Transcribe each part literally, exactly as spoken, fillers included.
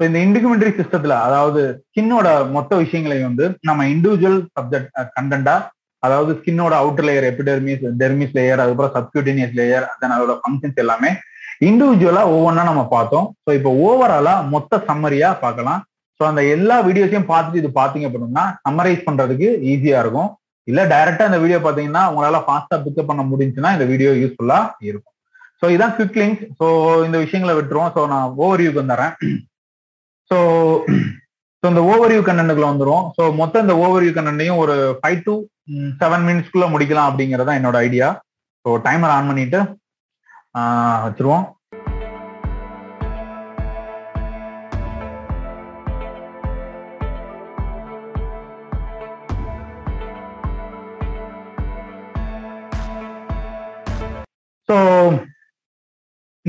இப்ப இந்த இண்டிகுமெண்டரி சிஸ்டத்துல, அதாவது ஸ்கின்னோட மொத்த விஷயங்களையும் வந்து நம்ம இண்டிவிஜுவல் சப்ஜெக்ட் கண்டென்ட்டா, அதாவது ஸ்கின்னோட outer layer, epidermis, dermis layer, அதுக்கப்புறம் சப்கியூட்டேனியஸ் லேயர், தென் அதோட ஃபங்க்ஷன்ஸ் எல்லாமே இண்டிவிஜுவலா ஒவ்வொன்னா நம்ம பார்த்தோம். ஸோ இப்போ ஓவராலா மொத்த சம்மரியா பார்க்கலாம். ஸோ அந்த எல்லா வீடியோஸையும் பார்த்துட்டு இது பார்த்தீங்க அப்படின்னா சம்மரைஸ் பண்றதுக்கு ஈஸியா இருக்கும். இல்ல டைரக்டா இந்த வீடியோ பார்த்தீங்கன்னா உங்களால ஃபாஸ்டா பிக்கப் பண்ண முடிஞ்சுன்னா இந்த வீடியோ யூஸ்ஃபுல்லா இருக்கும். ஸோ இதான் குவிக் லிங்க்ஸ். ஸோ இந்த விஷயங்களை விட்டுருவோம். ஸோ நான் ஓவர் வியூக்கு வந்துடுறேன். ஸோ ஸோ இந்த ஓவர் வியூ கண்டென்ட்டுக்குள்ள வந்துடும். ஸோ மொத்தம் இந்த ஓவர் வியூ கண்டென்ட்டையும் ஒரு ஃபைவ் டு செவன் மினிட்ஸ்க்குள்ள முடிக்கலாம் அப்படிங்கிறதா என்னோட ஐடியா. ஸோ டைமர் ஆன் பண்ணிட்டு வச்சிருவோம். ஸோ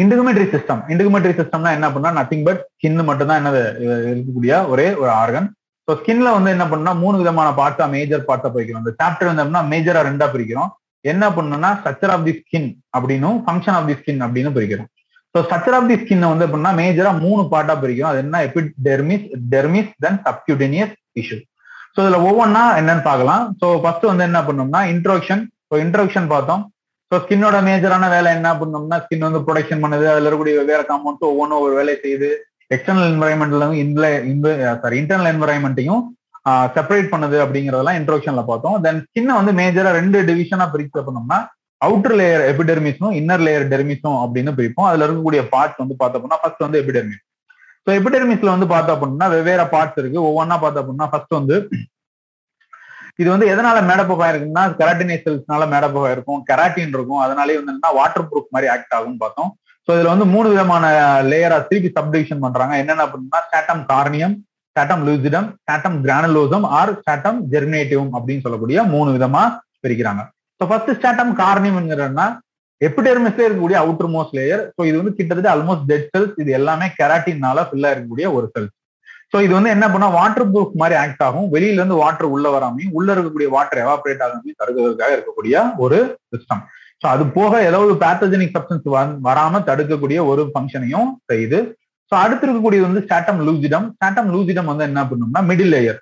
இண்டிகுமெண்டரி சிஸ்டம், இண்டிகுமெண்டரி சிஸ்டம்னா என்ன பண்ணா நத்திங் பட் ஸ்கின் மட்டும் தான் என்னது இருக்கக்கூடிய ஒரே ஒரு ஆர்கன். ஸோ ஸ்கின்ல வந்து என்ன பண்ணா மூணு விதமான பார்ட்டா, மேஜர் பார்ட்டா போய்க்கிறோம். இந்த சாப்டர் வந்து அப்படின்னா மேஜரா ரெண்டா பிரிக்கிறோம். என்ன பண்ணணும்னா ஸ்ட்ரக்சர் ஆஃப் தி ஸ்கின் அப்படின்னும் ஃபங்க்ஷன் ஆஃப் தி ஸ்கின் அப்படின்னு பிரிக்கிறோம். So structure of the skin வந்து எப்படின்னா மேஜரா மூணு பார்ட்டா பிரிக்கிறோம். அது என்ன, epidermis, dermis, then subcutaneous tissue. So இதுல ஒவ்வொன்னா என்னன்னு பார்க்கலாம். ஸோ ஃபர்ஸ்ட் வந்து என்ன பண்ணோம்னா இன்ட்ரோக்ஷன். ஸோ இன்ட்ரோக்ஷன் பார்த்தோம். ஸோ ஸ்கின்னோட மேஜரான வேலை என்ன பண்ணோம்னா ஸ்கின் வந்து ப்ரொடக்ஷன் பண்ணுது, அதில் இருக்கக்கூடிய வெவ்வேறு காம்பவுண்ட்ஸ் ஒவ்வொன்றும் ஒரு வேலை செய்யுது. எக்ஸ்டர்னல் என்வரான்மெண்ட்ல சாரி இன்டர்னல் என்வரான்மெண்ட்டையும் செப்பரேட் பண்ணுது அப்படிங்கிறதெல்லாம் இன்ட்ரோக்ஷன்ல பார்த்தோம். தென் ஸ்கின்னை வந்து மேஜரா ரெண்டு டிவிஷனா பிரிக்க பண்ணோம்னா அவுட்டர் லேயர் எபிடெர்மிஸும் இன்னர் லேயர் டெர்மிஸும் அப்படின்னு பிரிப்போம். அதுல இருக்கக்கூடிய பார்ட்ஸ் வந்து பார்த்தோம்னா ஃபர்ஸ்ட் வந்து எபிடெர்மிஸ். ஸோ எபிடெர்மிஸ்ல வந்து பார்த்தோம் அப்படின்னா வெவ்வேறு பார்ட்ஸ் இருக்கு. ஒவ்வொன்னா பார்த்தோம் அப்படின்னா ஃபர்ஸ்ட் வந்து இது வந்து எதனால மேடப்பா இருக்குன்னா கெராட்டினேஸ் செல்ஸ்னால மேடப்பா இருக்கும், கெராட்டின் இருக்கும், அதனாலே வந்து வாட்டர் ப்ரூஃப் மாதிரி ஆக்ட் ஆகும்னு பார்த்தோம். ஸோ இதுல வந்து மூணு விதமான லேயரா திருப்பி சப்டிவிஷன் பண்றாங்க. என்னென்ன அப்படின்னா stratum corneum, stratum lucidum, stratum granulosum or stratum germinative அப்படின்னு சொல்லக்கூடிய மூணு விதமா பிரிக்கிறாங்க. ஸோ ஃபர்ஸ்ட் ஸ்டாட்டம் கார்னியம்ங்கிறன்னா எபிடெர்மிஸ்ல இருக்கக்கூடிய அவுட்டர் மோஸ்ட் லேயர். ஸோ இது வந்து கிட்டத்தட்ட ஆல்மோஸ்ட் டெட் செல்ஸ், இது எல்லாமே கெராட்டினால ஃபுல்லா இருக்கக்கூடிய ஒரு செல்ஸ். ஸோ இது வந்து என்ன பண்ணா வாட்டர் ப்ரூஃப் மாதிரி ஆக்ட் ஆகும். வெளியில இருந்து வாட்டர் உள்ள வராமையும் உள்ள இருக்கக்கூடிய வாட்டர் எவாபரேட் ஆகாமையும் தடுக்கிறதுக்காக இருக்கக்கூடிய ஒரு சிஸ்டம். ஸோ அது போக ஏதாவது பேத்தஜெனிக் சப்ஸ்டன்ஸ் வராம தடுக்கக்கூடிய ஒரு ஃபங்க்ஷனையும் செய்யுது. ஸோ அடுத்து இருக்கக்கூடியது வந்து ஸ்டாட்டம் லூசிடம். ஸ்டாட்டம் லூசிடம் வந்து என்ன பண்ணோம்னா மிடில் லேயர்,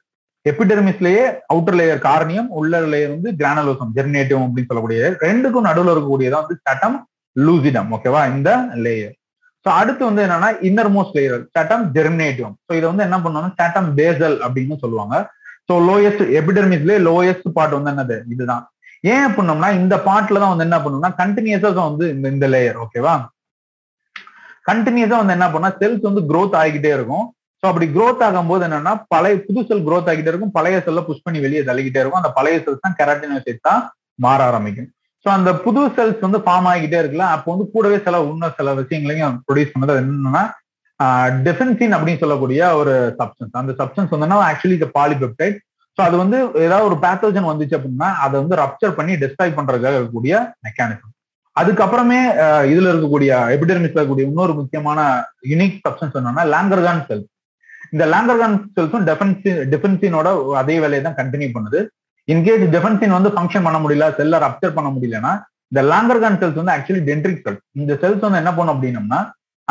எபிடெர்மிஸ்லயே அவுட்டர் லேயர் கார்னியம், உள்ள லேயர் வந்து கிரானலோசம் ஜெர்மினேட்டிவ் அப்படின்னு சொல்லக்கூடிய ரெண்டுக்கும் நடுவில் இருக்கக்கூடியதான் வந்து ஸ்டாட்டம் லூசிடம். ஓகேவா, இந்த லேயர். ஸோ அடுத்து வந்து என்னன்னா inner most layer stratum germinative. So இதை வந்து என்ன பண்ணோம்னா ஸ்டாட்டம் பேசல் அப்படின்னு சொல்லுவாங்க. ஸோ லோயஸ்ட் எபிடெர்மிஸ்லயே லோயஸ்ட் பார்ட் வந்து என்னது இதுதான். ஏன் அப்படின்னோம்னா இந்த பார்ட்ல தான் வந்து என்ன பண்ணோம்னா கண்டினியூஸா வந்து இந்த லேயர். ஓகேவா, கண்டினியூஸா வந்து என்ன பண்ணா செல்ஸ் வந்து க்ரோத் ஆகிக்கிட்டே இருக்கும். ஸோ அப்படி க்ரோத் ஆகும்போது என்னன்னா பழைய புது செல் க்ரோத் ஆகிட்டே இருக்கும், பழைய செல்ல புஷ் பண்ணி வெளியே தள்ளிக்கிட்டே இருக்கும். அந்த பழைய செல்ஸ் தான் கெராட்டினோசைட்ஸா மாற ஆரம்பிக்கும். ஸோ அந்த புது செல்ஸ் வந்து ஃபார்ம் ஆகிட்டே இருக்குல்ல, அப்போ வந்து கூடவே சில உன்ன சில விஷயங்களையும் ப்ரொடியூஸ் பண்ணது. என்னன்னா டெஃபென்சின் அப்படின்னு சொல்லக்கூடிய ஒரு சப்ஸ்டன்ஸ். அந்த சப்ஸ்டன்ஸ் வந்து ஆக்சுவலி இந்த பாலிபெப்டைட். ஸோ அது வந்து ஏதாவது ஒரு பேத்தோஜன் வந்துச்சு அப்படின்னா அதை வந்து ரப்சர் பண்ணி டெஸ்ட்ராய் பண்றதுக்காக இருக்கக்கூடிய மெக்கானிசம். அதுக்கப்புறமே இதுல இருக்கக்கூடிய எபிடெர்மிஸ்ல இருக்கக்கூடிய இன்னொரு முக்கியமான யூனிக் சப்ஸ்டன்ஸ் என்னன்னா லாங்கர்கான் செல்ஸ். இந்த லாங்கர்கான் செல்ஸும் டெஃபென்சின் டெஃபென்சினோட அதே வேலையை தான் கண்டினியூ பண்ணுது. இன்கேஸ் டெஃபென்சின் வந்து ஃபங்க்ஷன் பண்ண முடியல, செல்ல ரப்சர் பண்ண முடியலன்னா இந்த லாங்கர்கான் செல்ஸ் வந்து ஆக்சுவலி டென்ட்ரிக் செல்ஸ். இந்த செல்ஸ் வந்து என்ன பண்ணும் அப்படின்னம்னா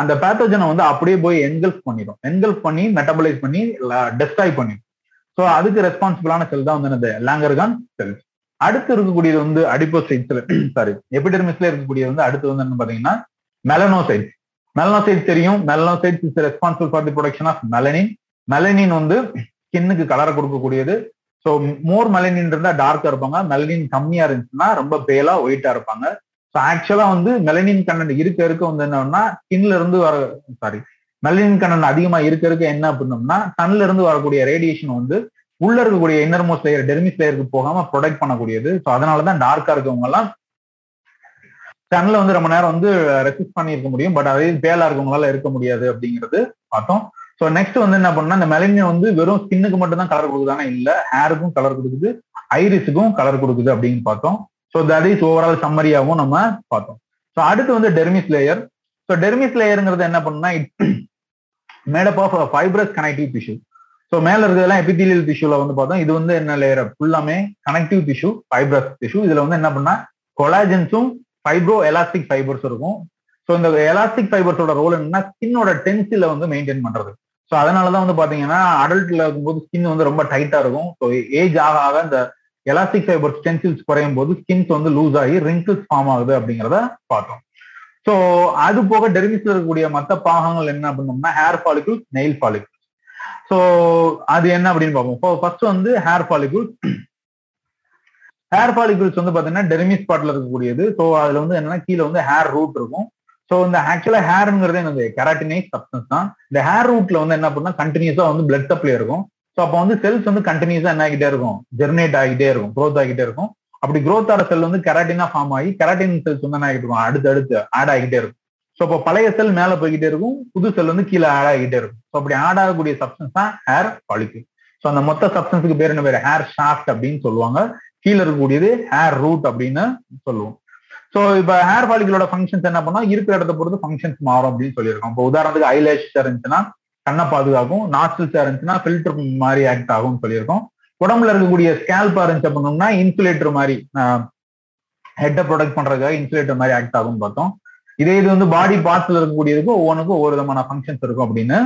அந்த பேத்தோஜனை வந்து அப்படியே போய் என்கல்ஃப் பண்ணிடும், என்கல்ஃப் பண்ணி மெட்டபலைஸ் பண்ணி டெஸ்ட்ராய் பண்ணிடும். ஸோ அதுக்கு ரெஸ்பான்சிபிளான செல் தான் வந்து என்னது லாங்கர்கான் செல்ஸ். அடுத்து இருக்கக்கூடியது வந்து அடிப்போசைட் சாரி எபிடெர்மிஸ்ல இருக்கக்கூடியது வந்து அடுத்து வந்து என்ன பாத்தீங்கன்னா மெலனோசைட்ஸ். மெலனோசைட்ஸ் தெரியும். Melanocytes is responsible for the production of melanin. Melanin வந்து ஸ்கின்னுக்கு கலரை கொடுக்கக்கூடியது. ஸோ மோர் மெலனின் இருந்தா டார்க்கா இருப்பாங்க, மெலனின் கம்மியா இருந்துச்சுன்னா ரொம்ப பேலா ஒயிட்டா இருப்பாங்க. ஸோ ஆக்சுவலா வந்து மெலனின் கண்டென்ட் இருக்க இருக்க வந்து என்னன்னா ஸ்கின்ல இருந்து வர சாரி மெலனின் கண்டென்ட் அதிகமா இருக்க இருக்க என்ன அப்படின்னம்னா சன்ல இருந்து வரக்கூடிய ரேடியேஷன் வந்து உள்ள இருக்கக்கூடிய இன்னர்மோஸ்ட் லேயர் டெர்மிஸ் லேயருக்கு போகாம ப்ரொடெக்ட் பண்ணக்கூடியது. ஸோ அதனாலதான் டார்க்கா இருக்கவங்க எல்லாம் சன்ல வந்து ரொம்ப நேரம் வந்து ரெசிஸ்ட் பண்ணி இருக்க முடியும், பட் அதே பேலா இருக்கவங்களால இருக்க முடியாது அப்படிங்கிறது பார்த்தோம். ஸோ நெக்ஸ்ட் வந்து என்ன பண்ணா இந்த மெலனின் வந்து வெறும் ஸ்கின்னுக்கு மட்டும் தான் கலர் கொடுக்குதானா, இல்ல ஹேருக்கும் கலர் கொடுக்குது, ஐரிஸுக்கும் கலர் கொடுக்குது அப்படின்னு பார்த்தோம். ஸோ தட் இஸ் ஓவரால் சம்மரியாகவும் நம்ம பார்த்தோம். ஸோ அடுத்து வந்து டெர்மிஸ் லேயர். ஸோ டெர்மிஸ் லேயருங்கிறது என்ன பண்ணா made up of fibrous connective tissue. So மேல இருக்கிறதெல்லாம் எபிதீலியல் டிஷ்யூல வந்து பார்த்தோம். இது வந்து என்ன லேயர் ஃபுல்லாமே கனெக்டிவ் டிஷ்யூ, ஃபைப்ரஸ் டிஷ்யூ. இதுல வந்து என்ன பண்ணா கொலாஜன்ஸும் ஃபைப்ரோ எலாஸ்டிக் ஃபைபர்ஸும் இருக்கும். ஸோ இந்த எலாஸ்டிக் ஃபைபர்ஸோட ரோல் என்னன்னா ஸ்கின்னோட டென்சில வந்து மெயின்டைன் பண்றது. ஸோ அதனாலதான் வந்து பாத்தீங்கன்னா அடல்ட்ல இருக்கும்போது ஸ்கின் வந்து ரொம்ப டைட்டா இருக்கும். ஸோ ஏஜ் ஆக ஆக இந்த எலாஸ்டிக் ஃபைபர் ஸ்டென்சில்ஸ் குறையும் போது ஸ்கின்ஸ் வந்து லூஸ் ஆகி ரிங்கிள்ஸ் ஃபார்ம் ஆகுது அப்படிங்கிறத பார்த்தோம். ஸோ அது போக டெர்மிஸ்ல இருக்கக்கூடிய மற்ற பாகங்கள் என்ன அப்படின்னோம்னா hair follicles, nail follicles. So அது என்ன அப்படின்னு பார்ப்போம். ஃபர்ஸ்ட் வந்து ஹேர் ஃபாலிகூல்ஸ். ஹேர் ஃபாலிகூல்ஸ் வந்து பாத்தீங்கன்னா டெர்மிஸ் பார்ட்ல இருக்கக்கூடியது. ஸோ அதுல வந்து என்னன்னா கீழே வந்து ஹேர் ரூட் இருக்கும். ஸோ இந்த ஆக்சுவலா ஹேருங்கிறது என்னது கெராட்டினைஸ் சப்ஸ்டன்ஸ் தான். இந்த ஹேர் ரூட்ல வந்து என்ன பண்ணா கண்டினியூஸா வந்து பிளட் சப்ளை இருக்கும். ஸோ அப்போ வந்து செல்ஸ் வந்து கண்டினியூஸா என்ன ஆகிட்டே இருக்கும், ஜெர்மினேட் ஆகிட்டே இருக்கும், க்ரோத் ஆகிட்டே இருக்கும். அப்படி க்ரோத் ஆகிற செல் வந்து கெராட்டினா ஃபார்ம் ஆகி கெராட்டின் செல்ஸ் வந்து என்ன ஆகிட்டு இருக்கும், அடுத்து அடுத்து ஆட் ஆகிட்டே இருக்கும். ஸோ அப்போ பழைய செல் மேல போய்கிட்டே இருக்கும், புது செல் வந்து கீழே ஆட் ஆகிட்டே இருக்கும். ஸோ அப்படி ஆட் ஆகக்கூடிய சப்ஸ்டன்ஸ் தான் ஹேர் ஃபாலிகூல். ஸோ அந்த மொத்த சப்ஸ்டன்ஸுக்கு பேர் என்ன பேர், ஹேர் ஷாஃப்ட் அப்படின்னு சொல்லுவாங்க. கீழே இருக்கக்கூடியது ஹேர் ரூட் அப்படின்னு சொல்லுவோம். ஸோ இப்போ ஹேர் ஃபாலிகூலோட ஃபங்க்ஷன்ஸ் என்ன பண்ணா இருக்கிற இடத்த பொறுத்து ஃபங்க்ஷன்ஸ் மாறும் அப்படின்னு சொல்லியிருக்கோம். இப்போ உதாரணத்துக்கு ஐலேஷ் இருந்துச்சுன்னா கண்ணை பாதுகாக்கும், நாஸ்டில்ஸா இருந்துச்சுன்னா ஃபில்டர் மாதிரி ஆக்ட் ஆகும்னு சொல்லியிருக்கோம். உடம்புல இருக்கக்கூடிய ஸ்கேல்பா இருந்துச்சு அப்படின்னா இன்சுலேட்டர் மாதிரி, ஹெட்டை ப்ரொடெக்ட் பண்றதுக்காக இன்சுலேட்டர் மாதிரி ஆக்ட் ஆகும்னு பார்த்தோம். இதே இது வந்து பாடி பார்ட்ஸ்ல இருக்கக்கூடியதுக்கு ஒவ்வொன்றுக்கும் ஒவ்வொரு விதமான ஃபங்க்ஷன்ஸ் இருக்கும் அப்படின்னு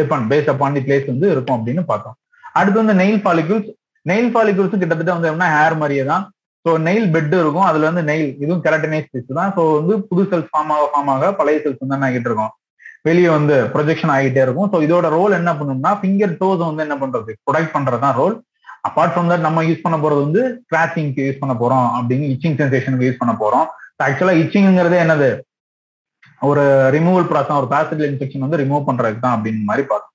depend base upon the place வந்து இருக்கும் அப்படின்னு பார்த்தோம். அடுத்து வந்து நெயில் ஃபாலிகூல்ஸ். நெயில் ஃபாலிகூல்ஸ் கிட்டத்தட்ட வந்து எப்படின்னா ஹேர் மாதிரியே தான். ஸோ நெயில் பெட் இருக்கும், அதுல வந்து நெயில் இதுவும் கெராட்டினைஸ் டிஷ்யூ தான். ஸோ வந்து புது செல்ஸ் ஃபார்ம் ஆக ஃபார்ம் ஆக பழைய செல்ஸ் வந்து என்ன ஆகிட்டு இருக்கும், வெளியே வந்து ப்ரொஜெக்ஷன் ஆகிட்டே இருக்கும். ஸோ இதோட ரோல் என்ன பண்ணணும்னா ஃபிங்கர் டோஸ் வந்து என்ன பண்றது, ப்ரொடெக்ட் பண்றதுதான் ரோல். அப்பார்ட் ஃப்ரம் தட் நம்ம யூஸ் பண்ண போறது வந்து ஸ்கிராச்சிங்க்கு யூஸ் பண்ண போறோம் அப்படின்னு, இச்சிங் சென்சேஷனுக்கு யூஸ் பண்ண போறோம். ஆக்சுவலா இச்சிங்கிறது என்னது, ஒரு ரிமூவல் ப்ராசஸ், ஒரு பாசிட்டிவ் இன்ஃபெக்ஷன் வந்து ரிமூவ் பண்றதுக்கு தான் அப்படின்னு மாதிரி பார்த்தோம்.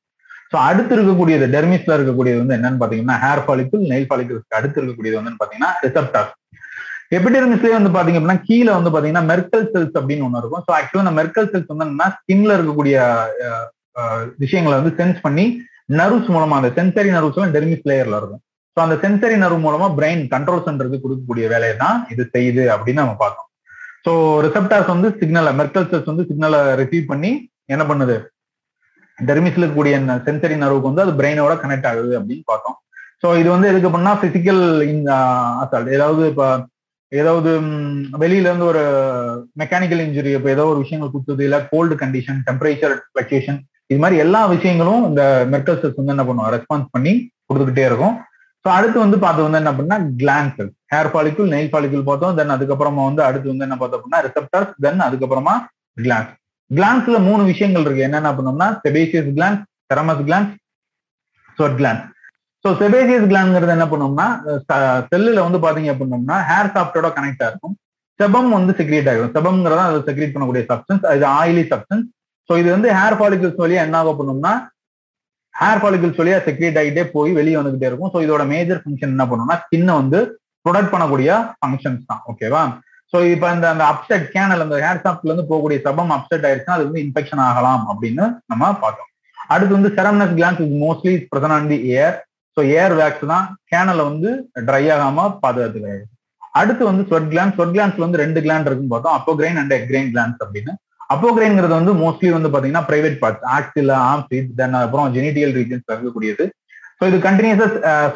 ஸோ அடுத்து இருக்கக்கூடியது டெர்மிஸ்ல இருக்கக்கூடியது வந்து என்னன்னு பாத்தீங்கன்னா ஹேர் ஃபாலிகூல், நெயில் ஃபாலிகூல்ஸ்க்கு அடுத்து இருக்கக்கூடியது வந்து பாத்தீங்கன்னா ரிசெப்டார். எபிடெர்மிஸ்லயே வந்து பாத்தீங்க அப்படின்னா கீழே வந்து பாத்தீங்கன்னா மெர்க்கல் செல்ஸ் அப்படின்னு ஒண்ணு இருக்கும். ஸோ ஆக்சுவலா இந்த மெர்க்கல் செல்ஸ் வந்து என்னன்னா ஸ்கின்ல இருக்கக்கூடிய விஷயங்களை வந்து சென்ஸ் பண்ணி நர்வ்ஸ் மூலமா, அந்த சென்சரி நர்வ்ஸ் எல்லாம் டெர்மிஸ் லேயர்ல இருக்கும். ஸோ அந்த சென்சரி நர்வ் மூலமா பிரெயின் கண்ட்ரோல் சென்டருக்கு கொடுக்கக்கூடிய வேலையை தான் இது செய்யுது அப்படின்னு நம்ம பார்த்தோம். ஸோ ரிசெப்டார்ஸ் வந்து சிக்னலை, மெர்க்கல் செல்ஸ் வந்து சிக்னலை ரிசீவ் பண்ணி என்ன பண்ணுது, டெர்மிஸ்ல இருக்கக்கூடிய சென்சரி நர்வுக்கு வந்து அது பிரெயினோட கனெக்ட் ஆகுது அப்படின்னு பார்த்தோம். ஸோ இது வந்து எதுக்கு அப்படின்னா பிசிக்கல் அசால்ட், ஏதாவது இப்போ ஏதாவது வெளியில இருந்து ஒரு மெக்கானிக்கல் இன்ஜுரி, இப்போ ஏதோ ஒரு விஷயங்கள் குத்துது, இல்லை கோல்டு கண்டிஷன், டெம்பரேச்சர் ஃபிளக்சுவேஷன், இது மாதிரி எல்லா விஷயங்களும் இந்த மெர்க்கல் செல்ஸ் வந்து என்ன பண்ணுவோம், ரெஸ்பான்ஸ் பண்ணி கொடுத்துக்கிட்டே இருக்கும். ஸோ அடுத்து வந்து பார்த்து வந்து என்ன பண்ணா gland cells. Hair follicle, nail follicle பார்த்தோம், தென் அதுக்கப்புறமா வந்து அடுத்து வந்து என்ன பார்த்தோம் அப்படின்னா ரிசெப்டார்ஸ், தென் அதுக்கப்புறமா கிளாண்ட். கிளாண்ட்ஸ்ல மூணு விஷயங்கள் இருக்கு. என்னென்ன பண்ணோம்னா sebaceous gland, ceruminous gland, sweat gland. So sebaceous கிளாண்ட்ங்கிறது என்ன பண்ணோம்னா செல்லுல வந்து பாத்தீங்க அப்படின்னோம்னா ஹேர் சாஃப்டோட கனெக்டா இருக்கும். செபம் வந்து செக்ரீட் ஆகிடும். செபம்ங்கிறதா அதை செக்ரீட் பண்ணக்கூடிய சப்ஸ்டன்ஸ், அது ஆயிலி சப்ஸ்டன்ஸ். ஸோ இது வந்து ஹேர் ஃபாலிகூல்ஸ் வழியா என்ன ஆக பண்ணோம்னா ஹேர் ஃபாலிகூல்ஸ் வழியா செக்ரீட் ஆகிட்டே போய் வெளியே வந்துகிட்டே இருக்கும். ஸோ இதோட மேஜர் ஃபங்க்ஷன் என்ன பண்ணோம்னா ஸ்கின்னை வந்து ப்ரொடெக்ட் பண்ணக்கூடிய ஃபங்க்ஷன்ஸ் தான், ஓகேவா. ஸோ இப்போ அந்த அந்த அப்செட் கேனல், அந்த ஹேர் சாஃப்ட்ல இருந்து போகக்கூடிய செபம் அப்செட் ஆயிடுச்சுன்னா அது வந்து இன்ஃபெக்ஷன் ஆகலாம் அப்படின்னு நம்ம பார்த்தோம். அடுத்து வந்து ceruminous glands is mostly present on the ear. So ear wax தான் கேனலை வந்து ட்ரை ஆகாம பாதுகாத்துக்காது. அடுத்து வந்து ஸ்வெட் கிளாண்ட். ஸ்வெட் கிளாண்ட்ஸ்ல வந்து ரெண்டு கிளாண்ட் இருக்குன்னு பார்த்தோம், அப்போக்ரைன் அண்ட் எக்ரைன் கிளாண்ட்ஸ் அப்படின்னு. அப்போக்ரைன்ங்கிறது வந்து மோஸ்ட்லி வந்து பாத்தீங்கன்னா private parts, axil, arm, feet, then அப்புறம் ஜெனிட்டியல் ரீஜன்ஸ் இருக்கக்கூடியது. ஸோ இது கண்டினியூஸா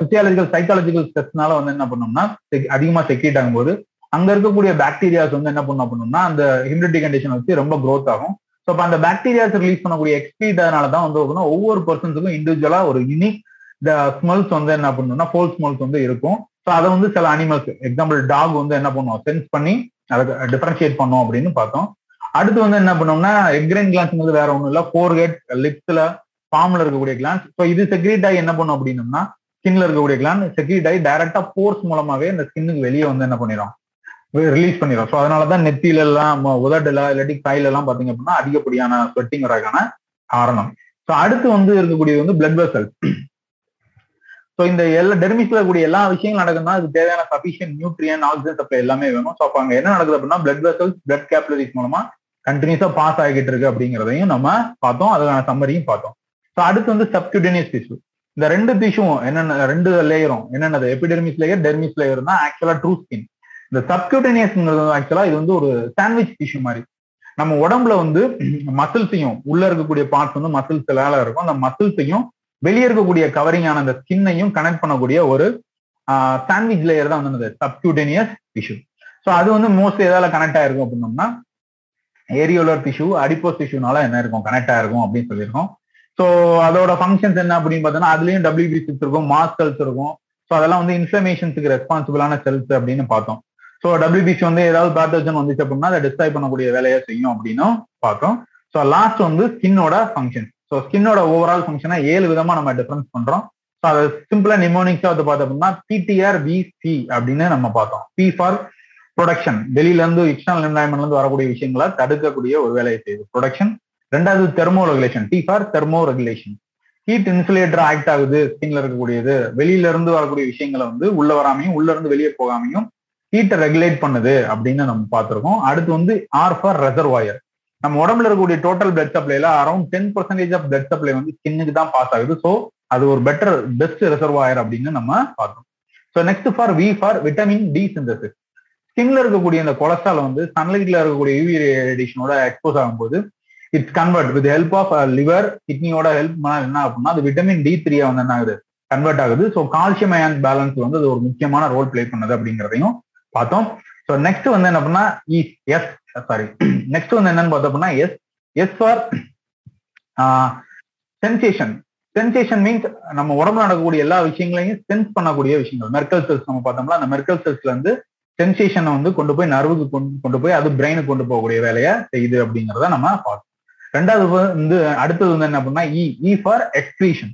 பிசியாலஜிக்கல் சைக்காலஜிக்கல் ஸ்ட்ரெஸ்னால வந்து என்ன பண்ணோம்னா அதிகமா செக்ரீட் ஆகும்போது அங்க இருக்கக்கூடிய பாக்டீரியாஸ் வந்து என்ன பண்ண பண்ணோம்னா அந்த ஹியூமிடிட்டி கண்டிஷன் வச்சு ரொம்ப க்ரோத் ஆகும். ஸோ அப்போ அந்த பாக்டீரியாஸ் ரிலீஸ் பண்ணக்கூடிய எக்ஸ்பீடானால தான் வந்து ஒவ்வொரு பர்சன்ஸுக்கும் இண்டிவிஜுவலா ஒரு யூனிக் இந்த ஸ்மெல்ஸ் வந்து என்ன பண்ணணும்னா ஃபோல் ஸ்மெல்ஸ் வந்து இருக்கும். ஸோ அதை வந்து சில அனிமல்ஸ், எக்ஸாம்பிள் டாக் வந்து என்ன பண்ணுவோம், சென்ஸ் பண்ணி அதை டிஃபரன்ஷியேட் பண்ணோம் அப்படின்னு பார்த்தோம். அடுத்து வந்து என்ன பண்ணோம்னா எக்ரைன் கிளான்ஸ் வந்து வேற ஒன்றும் இல்லை, ஃபோர்ஹெட், லிப்ஸ்ல, பாம்ல இருக்கக்கூடிய கிளான்ஸ். ஸோ இது செக்ரீட் ஆகி என்ன பண்ணும் அப்படின்னம்னா ஸ்கின்ல இருக்கக்கூடிய கிளான் செக்ரீட் ஆகி டைரக்டா ஃபோர்ஸ் மூலமாவே இந்த ஸ்கின்னுக்கு வெளியே வந்து என்ன பண்ணிடும், ரிலீஸ் பண்ணிடும். ஸோ அதனாலதான் நெத்தியில எல்லாம், உதடுல, இல்லாட்டி கையில எல்லாம் பாத்தீங்க அப்படின்னா அதிகப்படியான ஸ்வெட்டிங் வரக்கான காரணம். ஸோ அடுத்து வந்து இருக்கக்கூடியது வந்து பிளட் வெசல். ஸோ இந்த எல்லா டெர்மிஸ்ல கூடிய எல்லா விஷயங்களும் நடக்குதுன்னா அது தேவையான சஃபிஷியன்ட் நியூட்ரியன், ஆக்சிஜன் சப்ளை எல்லாமே வேணும். ஸோ அப்போ அங்கே என்ன நடக்குது அப்படின்னா பிளட் வெசல்ஸ், பிளட் கேப்லரிஸ் மூலமா கண்டினியூஸா பாஸ் ஆகிட்டு இருக்கு அப்படிங்கிறதையும் நம்ம பார்த்தோம், அதுக்கான சம்மரியும் பார்த்தோம். ஸோ அடுத்து வந்து சப்குடேனியஸ் டிஷ்யூ. இந்த ரெண்டு டிஷ்யூவும் என்னென்ன, ரெண்டு லேயரும் என்னென்னது, எபிடெர்மிஸ் லேயர், டெர்மிஸ் லேயர் தான் ஆக்சுவலா ட்ரூ ஸ்கின். இந்த சப்குடேனியஸ்ங்கிறது ஆக்சுவலா இது வந்து ஒரு சாண்ட்விச் டிஷ்யூ மாதிரி. நம்ம உடம்புல வந்து மசில்ஸையும், உள்ள இருக்கக்கூடிய பார்ட்ஸ் வந்து மசில்ஸ் வேலை இருக்கும், அந்த மசில்ஸையும் வெளியே இருக்கக்கூடிய கவரிங் ஆன அந்த ஸ்கின்னையும் கனெக்ட் பண்ணக்கூடிய ஒரு சாண்ட்விச் லேயர் தான் வந்து சப்குடேனியஸ் டிஷ்யூ. ஸோ அது வந்து மோஸ்ட்லி எதாவது கனெக்ட் ஆயிருக்கும் அப்படின்னோம்னா ஏரியோலர் டிஷ்யூ, அடிப்போஸ் டிஷ்யூனால என்ன இருக்கும், கனெக்ட் ஆயிருக்கும் அப்படின்னு சொல்லியிருக்கோம். ஸோ அதோட ஃபங்க்ஷன்ஸ் என்ன அப்படின்னு பார்த்தோன்னா அதுலேயும் டபிள்யூபி சிப்ஸ் இருக்கும், மாஸ் செல்ஸ் இருக்கும். ஸோ அதெல்லாம் வந்து இன்ஃப்ளமேஷன்ஸுக்கு ரெஸ்பான்சிபிளான செல்ஸ் அப்படின்னு பார்த்தோம். ஸோ டபிள்யூபிசி வந்து ஏதாவது பேத்தோஜன் வந்துச்சு அப்படின்னா அதை டிஸ்ட்ராய் பண்ணக்கூடிய வேலையை செய்யும் அப்படின்னு பார்த்தோம். ஸோ லாஸ்ட் வந்து ஸ்கின்னோட ஃபங்க்ஷன். ஸோ ஸ்கின்னோட ஓவரால் ஃபங்க்ஷனை ஏழு விதமாக நம்ம டிஃபரன்ஸ் பண்ணுறோம். ஸோ அதை சிம்பிளா நிமோனிக்ஸா வந்து பார்த்தோம் அப்படின்னா பிடிஆர்பிசி அப்படின்னு நம்ம பார்த்தோம். பி ஃபார் ப்ரொடக்ஷன், வெளியில இருந்து எக்ஸ்டர்னல் என்வாயன்மெண்ட்ல இருந்து வரக்கூடிய விஷயங்களை தடுக்கக்கூடிய ஒரு வேலையை செய்யுது ப்ரொடக்ஷன். ரெண்டாவது thermo regulation, T for thermo regulation. Heat insulator act ஆகுது ஸ்கின்ல இருக்கக்கூடியது, வெளியில இருந்து வரக்கூடிய விஷயங்களை வந்து உள்ள வராமையும் உள்ள இருந்து வெளியே போகாமையும் ஹீட்டை ரெகுலேட் பண்ணுது அப்படின்னு நம்ம பார்த்திருக்கோம். அடுத்து வந்து ஆர் ஃபார் ரெசர்வாயர், நம்ம உடம்புல இருக்கக்கூடிய டோட்டல் பிளட் சப்ளைல around ten percentage of blood supply வந்து ஸ்கின்னுக்கு தான் பாஸ் ஆகுது. ஸோ அது ஒரு பெட்டர் பெஸ்ட் ரிசர்வாயர் அப்படின்னு நம்ம பார்த்தோம். So next for V for vitamin D synthesis, ஸ்கின்ல இருக்கக்கூடிய இந்த கொலஸ்ட்ரால் வந்து சன்லைட்ல இருக்கக்கூடிய யூவி ரேடியேஷனோட எக்ஸ்போஸ் ஆகும்போது it's convert with help of liver, கிட்னியோட ஹெல்ப் என்ன அப்படின்னா அது விட்டமின் டி த்ரீயா வந்து என்ன ஆகுது கன்வெர்ட் ஆகுது. ஸோ கால்சியம் அயன் பேலன்ஸ் வந்து அது ஒரு முக்கியமான ரோல் பிளே பண்ணுது அப்படிங்கிறதையும் பார்த்தோம். ஸோ நெக்ஸ்ட் வந்து என்ன அப்படின்னா எஸ் சாரி நெக்ஸ்ட் வந்து என்னன்னு பார்த்தோம் அப்படின்னா S S for sensation. Sensation means நம்ம உடம்புல நடக்கக்கூடிய எல்லா விஷயங்களையும் சென்ஸ் பண்ணக்கூடிய விஷயங்கள். மெர்க்கல் செல்ஸ் நம்ம பார்த்தோம்னா அந்த மெர்க்கல் செல்ஸ்ல இருந்து சென்சேஷனை வந்து கொண்டு போய் நர்வுக்கு கொண்டு கொண்டு போய் அது பிரெயினுக்கு கொண்டு போகக்கூடிய வேலையை செய்யுது அப்படிங்கிறத நம்ம பார்த்தோம். ரெண்டாவது வந்து அடுத்தது வந்து என்ன அப்படின்னா E E for excretion.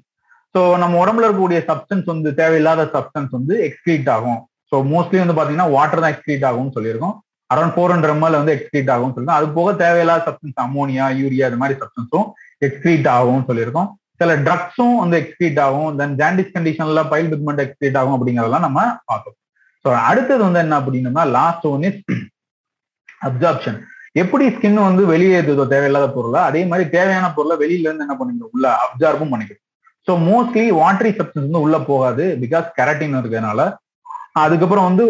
So நம்ம உடம்புல இருக்கக்கூடிய சப்ஸ்டன்ஸ் வந்து தேவையில்லாத சப்ஸ்டன்ஸ் வந்து எக்ஸ்கிரீட் ஆகும். ஸோ மோஸ்ட்லி வந்து பார்த்தீங்கன்னா வாட்டர் தான் எக்ஸ்கிரீட் ஆகும்னு சொல்லியிருக்கோம். அரௌண்ட் ஃபோர் ஹண்ட்ரட் எம்எல் வந்து எக்ஸ்கிரீட் ஆகும்னு சொல்லியிருக்கோம். அது போக தேவையில்லாத சப்ஸ்டன்ஸ் அமோனியா, யூரியா இது மாதிரி சப்ஸ்டன்ஸும் எக்ஸ்கிரீட் ஆகும்னு சொல்லியிருக்கோம். சில ட்ரக்ஸும் வந்து எக்ஸ்கிரீட் ஆகும். தென் ஜாண்டிஸ் கண்டிஷன்ல பைல் பிக்மெண்ட் எக்ஸ்கிரீட் ஆகும் அப்படிங்கிறதெல்லாம் நம்ம பார்த்தோம். ஸோ அடுத்தது வந்து என்ன அப்படின்னா லாஸ்ட் ஒன் இஸ் அப்சார்ப்ஷன். எப்படி ஸ்கின் வந்து வெளியேற்றுதோ தேவையில்லாத பொருளை, அதே மாதிரி தேவையான பொருளை வெளியில இருந்து என்ன பண்ணுங்க உள்ள அப்சார்பும் பண்ணிக்கிறோம். ஸோ மோஸ்ட்லி வாட்டரி சப்ஸ்டன்ஸ் வந்து உள்ள போகாது பிகாஸ் கெரட்டின் இருக்கிறதுனால. அதுக்கப்புறம் வந்து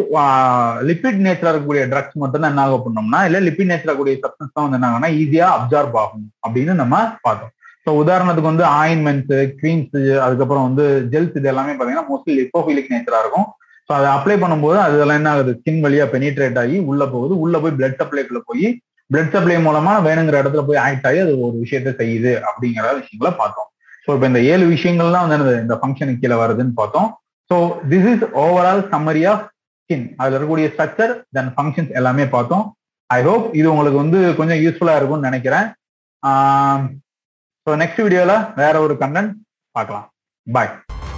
லிப்பிட் நேச்சரா இருக்கக்கூடிய ட்ரக்ஸ் மட்டும் தான் என்ன ஆகும் பண்ணோம்னா இல்ல லிப்பிட் நேச்சரா கூடிய சப்ஸ்டன்ஸ் தான் வந்து என்ன ஆகும்னா ஈஸியா அப்சார்ப் ஆகும் அப்படின்னு நம்ம பார்த்தோம். ஸோ உதாரணத்துக்கு வந்து ஆயின்மெண்ட்ஸ், கிரீம்ஸ், அதுக்கப்புறம் வந்து ஜெல்ஸ் இது எல்லாமே பார்த்தீங்கன்னா மோஸ்ட்லி லிப்போஃபிலிக் நேச்சரா இருக்கும். ஸோ அதை அப்ளை பண்ணும்போது அதெல்லாம் என்ன ஆகுது ஸ்கின் வழியா பெனிட்ரேட் ஆகி உள்ள போகுது. உள்ள போய் பிளட் சப்ளைக்குள்ள போய் பிளட் சப்ளை மூலமா வேணுங்கிற இடத்துல போய் ஆக்ட் ஆகி அது ஒரு விஷயத்த செய்யுது அப்படிங்கிற விஷயங்களை பார்த்தோம். ஸோ இப்போ இந்த ஏழு விஷயங்கள்லாம் வந்து இந்த ஃபங்க்ஷனுக்கு கீழே வருதுன்னு பார்த்தோம். So this is overall summary of skin. அதில் இருக்கக்கூடிய ஸ்ட்ரக்சர் தென் ஃபங்க்ஷன்ஸ் எல்லாமே பார்த்தோம். ஐ ஹோப் இது உங்களுக்கு வந்து கொஞ்சம் யூஸ்ஃபுல்லா இருக்கும்னு நினைக்கிறேன். ஸோ நெக்ஸ்ட் வீடியோவில் வேற ஒரு கண்டென்ட் பார்க்கலாம். பாய்.